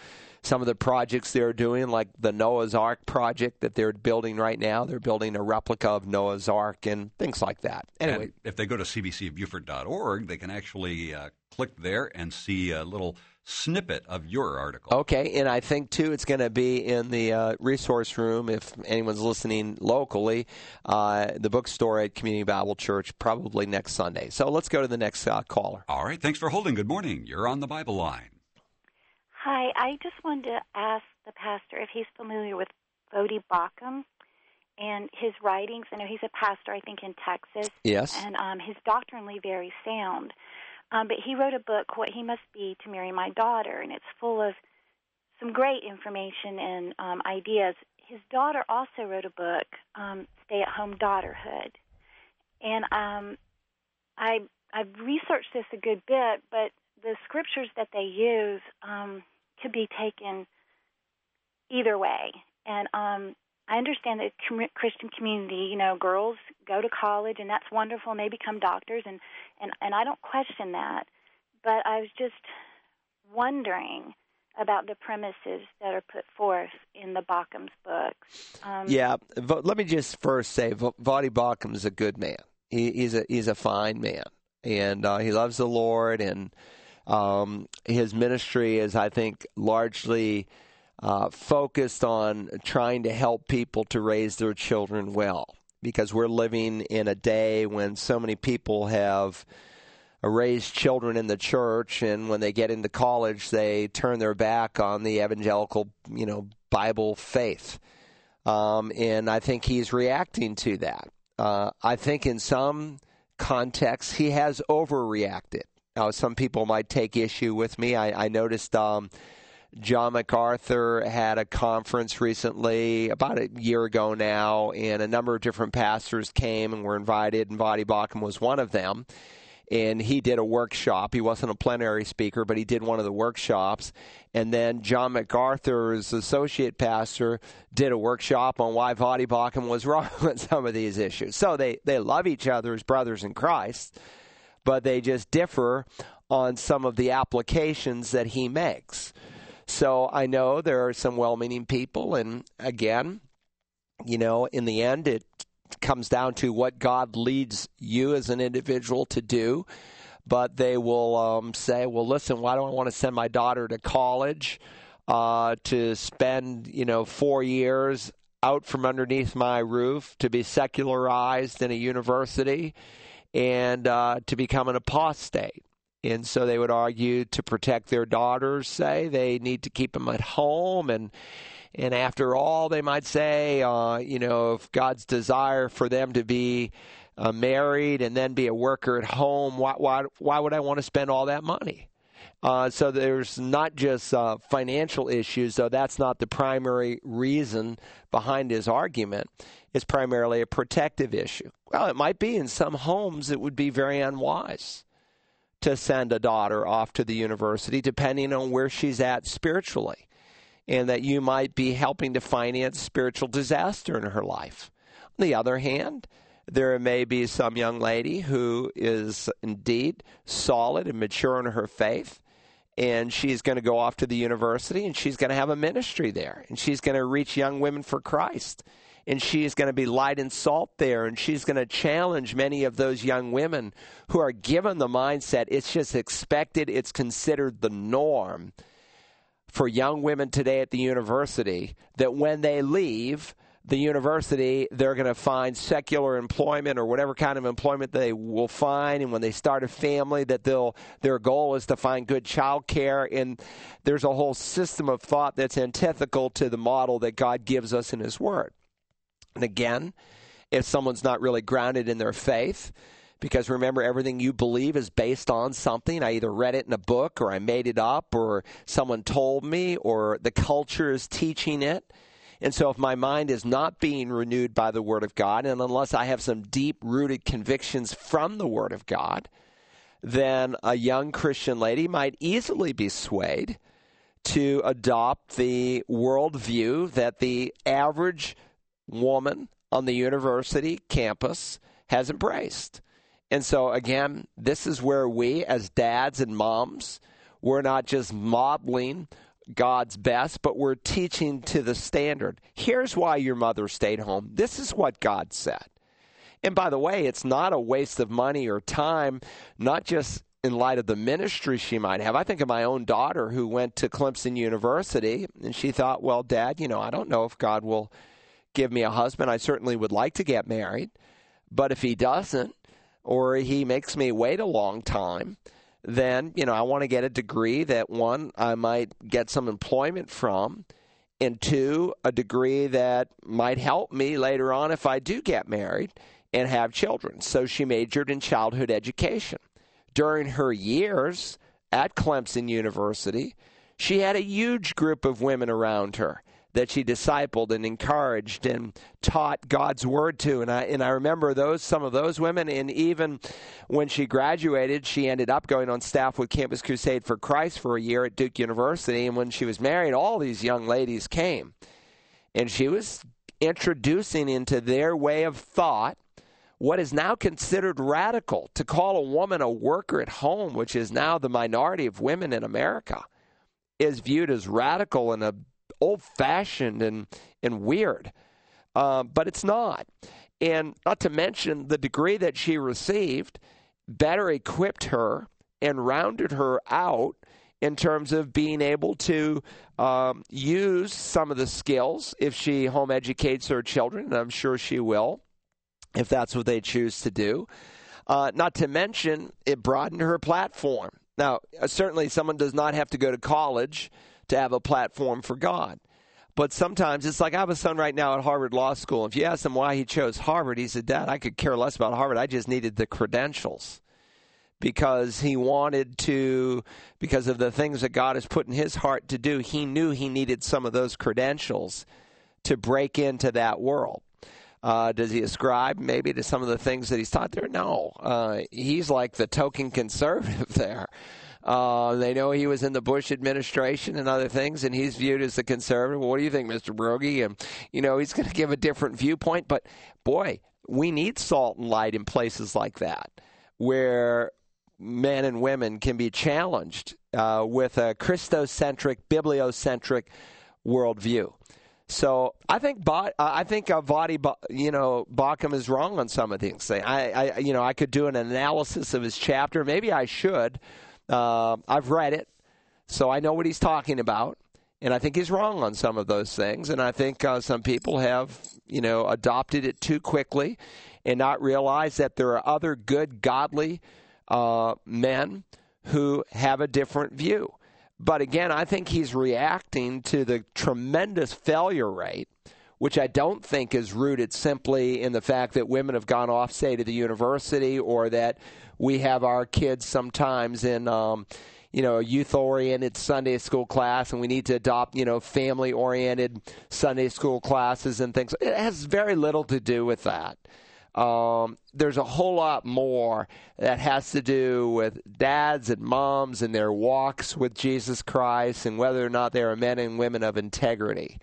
some of the projects they're doing, like the Noah's Ark project that they're building right now. They're building a replica of Noah's Ark and things like that. Anyway, and if they go to c b c of buford dot org, they can actually uh, click there and see a little snippet of your article. Okay, and I think, too, it's going to be in the uh, resource room if anyone's listening locally, uh, the bookstore at Community Bible Church, probably next Sunday. So let's go to the next uh, caller. All right, thanks for holding. Good morning. You're on the Bible Line. Hi, I just wanted to ask the pastor if he's familiar with Voddie Baucham and his writings. I know he's a pastor, I think, in Texas. Yes. And um, he's doctrinally very sound. Um, but he wrote a book, What He Must Be to Marry My Daughter, and it's full of some great information and um, ideas. His daughter also wrote a book, um, Stay-at-Home Daughterhood. And um, I, I've researched this a good bit, but the scriptures that they use um, could be taken either way. And um, I understand that com- Christian community, you know, girls go to college, and that's wonderful, and they become doctors, and, and, and I don't question that. But I was just wondering about the premises that are put forth in the Baucham's books. Um, yeah, but let me just first say, Voddie Baucham is a good man. He, he's a he's a fine man, and uh, he loves the Lord, and um, his ministry is, I think, largely Uh, focused on trying to help people to raise their children well, because we're living in a day when so many people have raised children in the church, and when they get into college, they turn their back on the evangelical, you know, Bible faith. Um, and I think he's reacting to that. Uh, I think in some contexts he has overreacted. Now, some people might take issue with me. I, I noticed Um, John MacArthur had a conference recently, about a year ago now, and a number of different pastors came and were invited, and Voddie Baucham was one of them. And he did a workshop. He wasn't a plenary speaker, but he did one of the workshops. And then John MacArthur's associate pastor did a workshop on why Voddie Baucham was wrong on some of these issues. So they, they love each other as brothers in Christ, but they just differ on some of the applications that he makes. So I know there are some well-meaning people, and again, you know, in the end, it comes down to what God leads you as an individual to do. But they will um, say, well, listen, why do I want to send my daughter to college uh, to spend, you know, four years out from underneath my roof, to be secularized in a university, and uh, to become an apostate? And so they would argue, to protect their daughters, say, they need to keep them at home. And and after all, they might say, uh, you know, if God's desire for them to be uh, married and then be a worker at home, why why, why would I want to spend all that money? Uh, so there's not just uh, financial issues, though that's not the primary reason behind his argument. It's primarily a protective issue. Well, it might be in some homes it would be very unwise to send a daughter off to the university, depending on where she's at spiritually. and that you might be helping to finance spiritual disaster in her life. On the other hand, there may be some young lady who is indeed solid and mature in her faith, and she's going to go off to the university, and she's going to have a ministry there, and she's going to reach young women for Christ, and she's going to be light and salt there, and she's going to challenge many of those young women who are given the mindset, it's just expected, it's considered the norm for young women today at the university, that when they leave the university, they're going to find secular employment or whatever kind of employment they will find. And when they start a family, that they'll their goal is to find good child care. And there's a whole system of thought that's antithetical to the model that God gives us in His Word. And again, if someone's not really grounded in their faith, because remember, everything you believe is based on something. I either read it in a book or I made it up or someone told me or the culture is teaching it. And so if my mind is not being renewed by the Word of God, and unless I have some deep-rooted convictions from the Word of God, then a young Christian lady might easily be swayed to adopt the worldview that the average woman on the university campus has embraced. And so, again, this is where we as dads and moms, we're not just modeling God's best, but we're teaching to the standard. Here's why your mother stayed home. This is what God said. And by the way, it's not a waste of money or time, not just in light of the ministry she might have. I think of my own daughter who went to Clemson University, and she thought, well, Dad, you know, I don't know if God will give me a husband. I certainly would like to get married, but if He doesn't, or He makes me wait a long time, then, you know, I want to get a degree that, one, I might get some employment from, and two, a degree that might help me later on if I do get married and have children. So she majored in childhood education. During her years at Clemson University, she had a huge group of women around her that she discipled and encouraged and taught God's Word to. And I and I remember those some of those women, and even when she graduated, she ended up going on staff with Campus Crusade for Christ for a year at Duke University. And when she was married, all these young ladies came. And she was introducing into their way of thought what is now considered radical, to call a woman a worker at home, which is now the minority of women in America, is viewed as radical and a old-fashioned and, and weird, uh, but it's not. And not to mention, the degree that she received better equipped her and rounded her out in terms of being able to um, use some of the skills if she home educates her children, and I'm sure she will, if that's what they choose to do. Uh, not to mention, it broadened her platform. Now, certainly someone does not have to go to college to have a platform for God. But sometimes it's like I have a son right now at Harvard Law School. If you ask him why he chose Harvard, he said, Dad, I could care less about Harvard. I just needed the credentials, because he wanted to, because of the things that God has put in his heart to do, he knew he needed some of those credentials to break into that world. Uh, does he ascribe maybe to some of the things that he's taught there? No. Uh, he's like the token conservative there. Uh, they know he was in the Bush administration and other things, and he's viewed as the conservative. Well, what do you think, Mister Broggi? And, you know, he's going to give a different viewpoint. But, boy, we need salt and light in places like that, where men and women can be challenged uh, with a Christocentric, bibliocentric worldview. So I think ba- I think uh, Voddie, ba- you know, Baucham is wrong on some of these things. I, I, you know, I could do an analysis of his chapter. Maybe I should. Uh, I've read it, so I know what he's talking about, and I think he's wrong on some of those things. And I think uh, some people have, you know, adopted it too quickly and not realize that there are other good, godly uh, men who have a different view. But again, I think he's reacting to the tremendous failure rate, which I don't think is rooted simply in the fact that women have gone off, say, to the university, or that we have our kids sometimes in, um, you know, a youth-oriented Sunday school class, and we need to adopt, you know, family-oriented Sunday school classes and things. It has very little to do with that. Um, there's a whole lot more that has to do with dads and moms and their walks with Jesus Christ and whether or not they are men and women of integrity.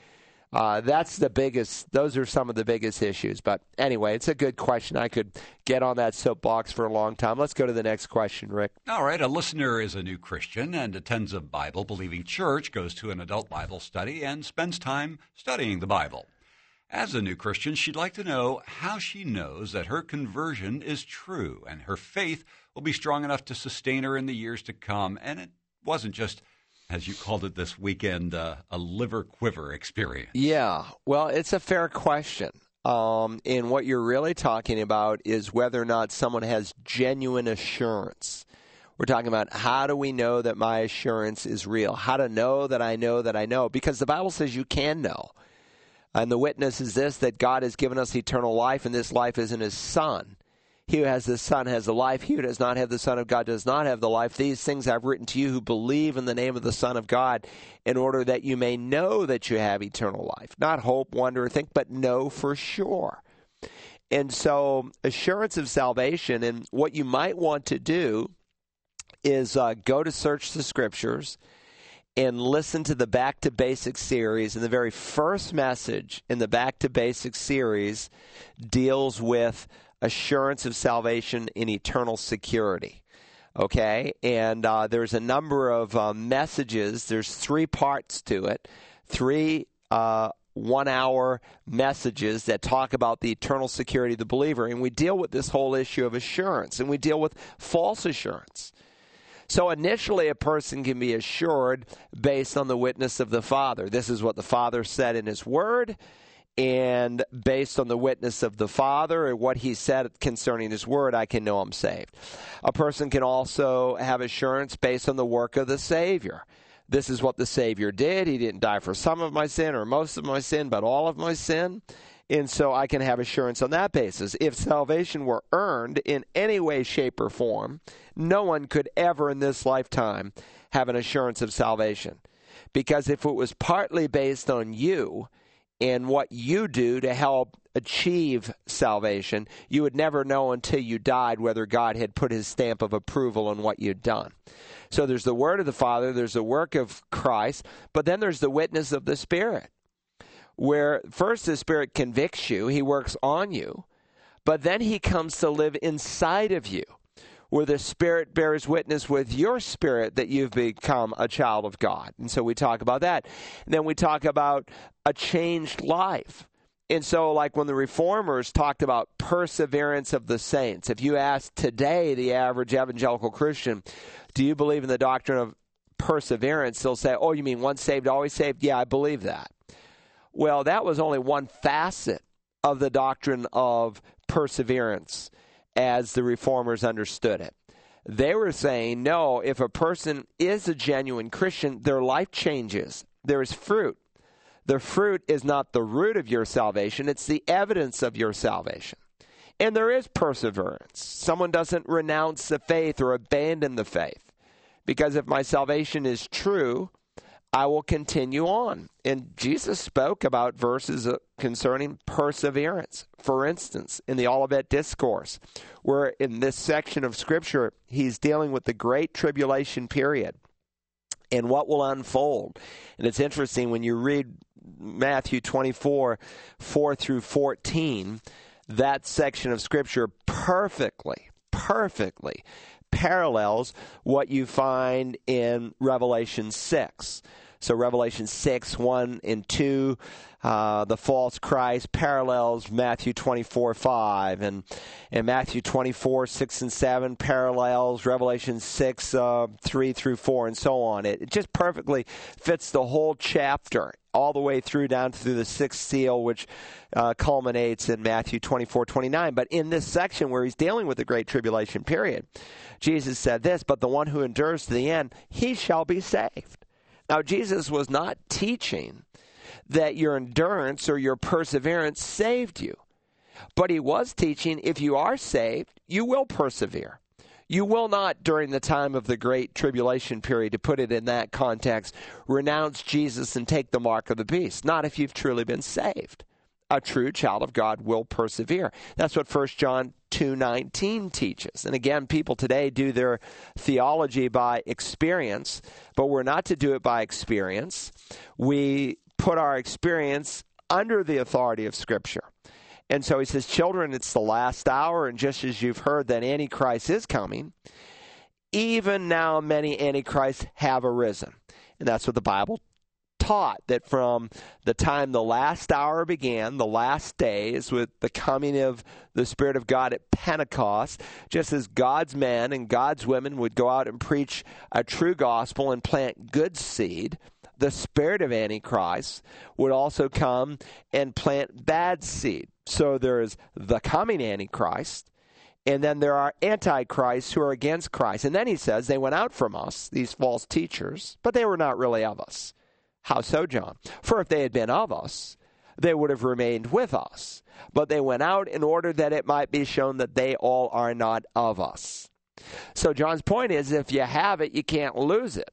Uh, that's the biggest, those are some of the biggest issues. But anyway, it's a good question. I could get on that soapbox for a long time. Let's go to the next question, Rick. All right. A listener is a new Christian and attends a Bible-believing church, goes to an adult Bible study, and spends time studying the Bible. As a new Christian, she'd like to know how she knows that her conversion is true and her faith will be strong enough to sustain her in the years to come. And it wasn't just, as you called it this weekend, uh, a liver quiver experience. Yeah, well, it's a fair question. Um, and what you're really talking about is whether or not someone has genuine assurance. We're talking about how do we know that my assurance is real? How to know that I know that I know? Because the Bible says you can know. And the witness is this, that God has given us eternal life, and this life is in His Son. He who has the Son has the life. He who does not have the Son of God does not have the life. These things I've written to you who believe in the name of the Son of God, in order that you may know that you have eternal life. Not hope, wonder, or think, but know for sure. And so assurance of salvation, and what you might want to do is uh, go to Search the Scriptures and listen to the Back to Basics series. And the very first message in the Back to Basics series deals with assurance of salvation in eternal security. Okay? And uh, there's a number of uh, messages. There's three parts to it, three uh, one-hour messages that talk about the eternal security of the believer. And we deal with this whole issue of assurance, and we deal with false assurance. So initially, a person can be assured based on the witness of the Father. This is what the Father said in His Word, and based on the witness of the Father and what He said concerning His Word, I can know I'm saved. A person can also have assurance based on the work of the Savior. This is what the Savior did. He didn't die for some of my sin or most of my sin, but all of my sin. And so I can have assurance on that basis. If salvation were earned in any way, shape, or form, no one could ever in this lifetime have an assurance of salvation. Because if it was partly based on you and what you do to help achieve salvation, you would never know until you died whether God had put His stamp of approval on what you'd done. So there's the Word of the Father, there's the work of Christ, but then there's the witness of the Spirit. Where first the Spirit convicts you, He works on you, but then He comes to live inside of you, where the Spirit bears witness with your spirit that you've become a child of God. And so we talk about that. And then we talk about a changed life. And so like when the Reformers talked about perseverance of the saints, if you ask today the average evangelical Christian, do you believe in the doctrine of perseverance? They'll say, oh, you mean once saved, always saved? Yeah, I believe that. Well, that was only one facet of the doctrine of perseverance as the Reformers understood it. They were saying, no, if a person is a genuine Christian, their life changes. There is fruit. The fruit is not the root of your salvation. It's the evidence of your salvation. And there is perseverance. Someone doesn't renounce the faith or abandon the faith. Because if my salvation is true, I will continue on. And Jesus spoke about verses concerning perseverance. For instance, in the Olivet Discourse, where in this section of Scripture, He's dealing with the Great Tribulation period and what will unfold. And it's interesting, when you read Matthew twenty-four, four through fourteen, that section of Scripture perfectly, perfectly parallels what you find in Revelation six. So Revelation six, one and two, uh, the false Christ parallels Matthew twenty-four, five. And, and Matthew twenty-four, six and seven parallels Revelation six, uh, three through four, and so on. It, it just perfectly fits the whole chapter, all the way through down through the sixth seal, which uh, culminates in Matthew twenty-four, twenty-nine. But in this section where He's dealing with the Great Tribulation period, Jesus said this, but the one who endures to the end, he shall be saved. Now, Jesus was not teaching that your endurance or your perseverance saved you, but He was teaching if you are saved, you will persevere. You will not, during the time of the Great Tribulation period, to put it in that context, renounce Jesus and take the mark of the beast. Not if you've truly been saved. a true child of God will persevere. That's what First John two nineteen teaches. And again, people today do their theology by experience, but we're not to do it by experience. We put our experience under the authority of Scripture. And so he says, children, it's the last hour, and just as you've heard that Antichrist is coming, even now many Antichrists have arisen. And that's what the Bible taught, that from the time the last hour began, the last days, with the coming of the Spirit of God at Pentecost, just as God's men and God's women would go out and preach a true gospel and plant good seed, the spirit of Antichrist would also come and plant bad seed. So there is the coming Antichrist, and then there are antichrists who are against Christ. And then he says, they went out from us, these false teachers, but they were not really of us. How so, John? For if they had been of us, they would have remained with us. But they went out in order that it might be shown that they all are not of us. So John's point is, if you have it, you can't lose it.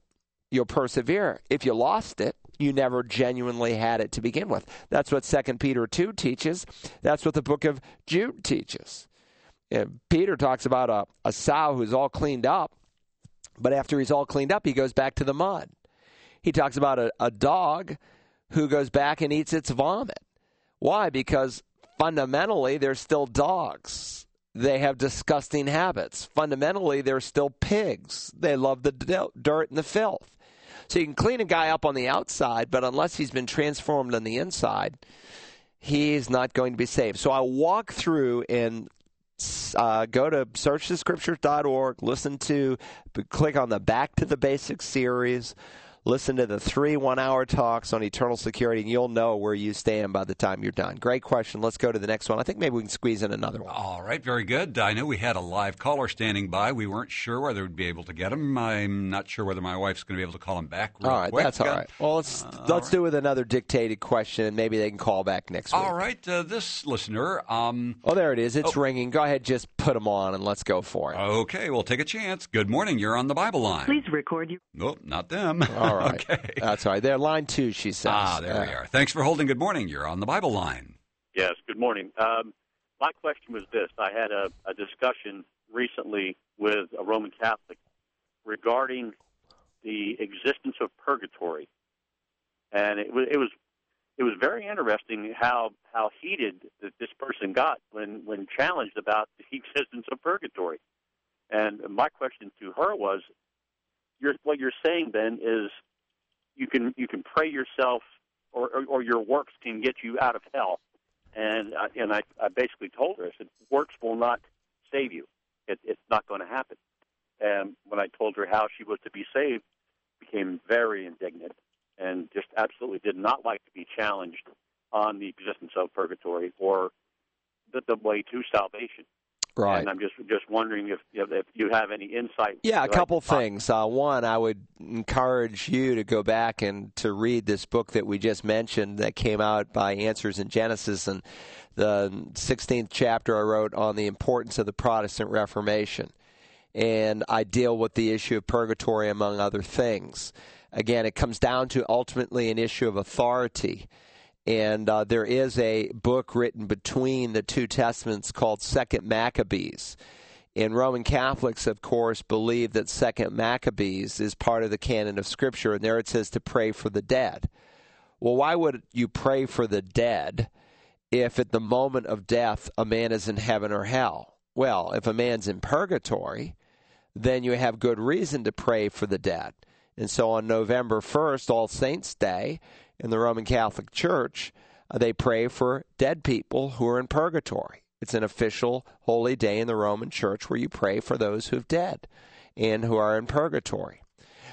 You'll persevere. If you lost it, you never genuinely had it to begin with. That's what Second Peter two teaches. That's what the book of Jude teaches. And Peter talks about a, a sow who's all cleaned up, but after he's all cleaned up, he goes back to the mud. He talks about a, a dog who goes back and eats its vomit. Why? Because fundamentally, they're still dogs. They have disgusting habits. Fundamentally, they're still pigs. They love the d- dirt and the filth. So you can clean a guy up on the outside, but unless he's been transformed on the inside, he's not going to be saved. So I walk through and uh, go to search the scriptures dot org, listen to, click on the Back to the Basics series, listen to the three one-hour talks on eternal security, and you'll know where you stand by the time you're done. Great question. Let's go to the next one. I think maybe we can squeeze in another one. All right, very good. I know we had a live caller standing by. We weren't sure whether we'd be able to get him. I'm not sure whether my wife's going to be able to call him back real quick. All right, quick. That's all right. Well, let's, uh, let's right. do it with another dictated question, and maybe they can call back next week. All right, uh, this listener. Um, oh, there it is. It's oh. ringing. Go ahead, just put them on, and let's go for it. Okay, we'll take a chance. Good morning. You're on the Bible Line. Please record you. Nope, not them. All right. All right. Okay. That's all right. They're line two, she says. Ah, there uh, we are. Thanks for holding. Good morning. You're on the Bible Line. Yes, good morning. Um, my question was this. I had a, a discussion recently with a Roman Catholic regarding the existence of purgatory. And it was it was, it was very interesting how how heated that this person got when, when challenged about the existence of purgatory. And my question to her was, You're, what you're saying then is you can you can pray yourself or, or, or your works can get you out of hell. And, I, and I, I basically told her, I said, works will not save you. It, it's not going to happen. And when I told her how she was to be saved, became very indignant and just absolutely did not like to be challenged on the existence of purgatory or the, the way to salvation. Right. And I'm just just wondering if you know, if you have any insight. Yeah, a couple things. Uh, one, I would encourage you to go back and to read this book that we just mentioned that came out by Answers in Genesis, and the sixteenth chapter I wrote on the importance of the Protestant Reformation. And I deal with the issue of purgatory, among other things. Again, it comes down to ultimately an issue of authority. And uh, there is a book written between the two testaments called Second Maccabees. And Roman Catholics, of course, believe that Second Maccabees is part of the canon of Scripture. And there it says to pray for the dead. Well, why would you pray for the dead if at the moment of death a man is in heaven or hell? Well, if a man's in purgatory, then you have good reason to pray for the dead. And so on November first, All Saints' Day, in the Roman Catholic Church, they pray for dead people who are in purgatory. It's an official holy day in the Roman Church where you pray for those who've dead and who are in purgatory.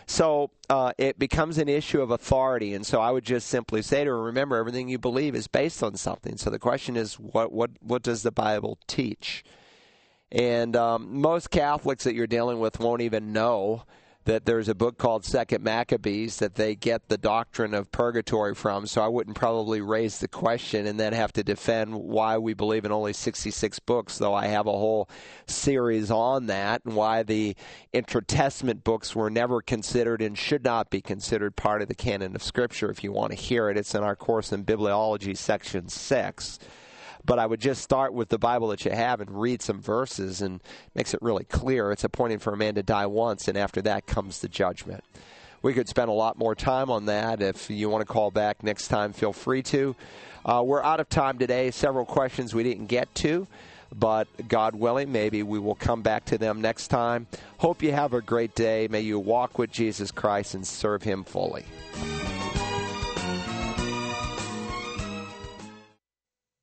So uh, it becomes an issue of authority. And so I would just simply say to her, remember, everything you believe is based on something. So the question is, what what, what does the Bible teach? And um, most Catholics that you're dealing with won't even know that there's a book called Second Maccabees that they get the doctrine of purgatory from, so I wouldn't probably raise the question and then have to defend why we believe in only sixty-six books, though I have a whole series on that, and why the intertestament books were never considered and should not be considered part of the canon of Scripture. If you want to hear it, it's in our course in Bibliology, Section six. But I would just start with the Bible that you have and read some verses, and it makes it really clear. It's appointed for a man to die once, and after that comes the judgment. We could spend a lot more time on that. If you want to call back next time, feel free to. Uh, we're out of time today. Several questions we didn't get to, but God willing, maybe we will come back to them next time. Hope you have a great day. May you walk with Jesus Christ and serve him fully.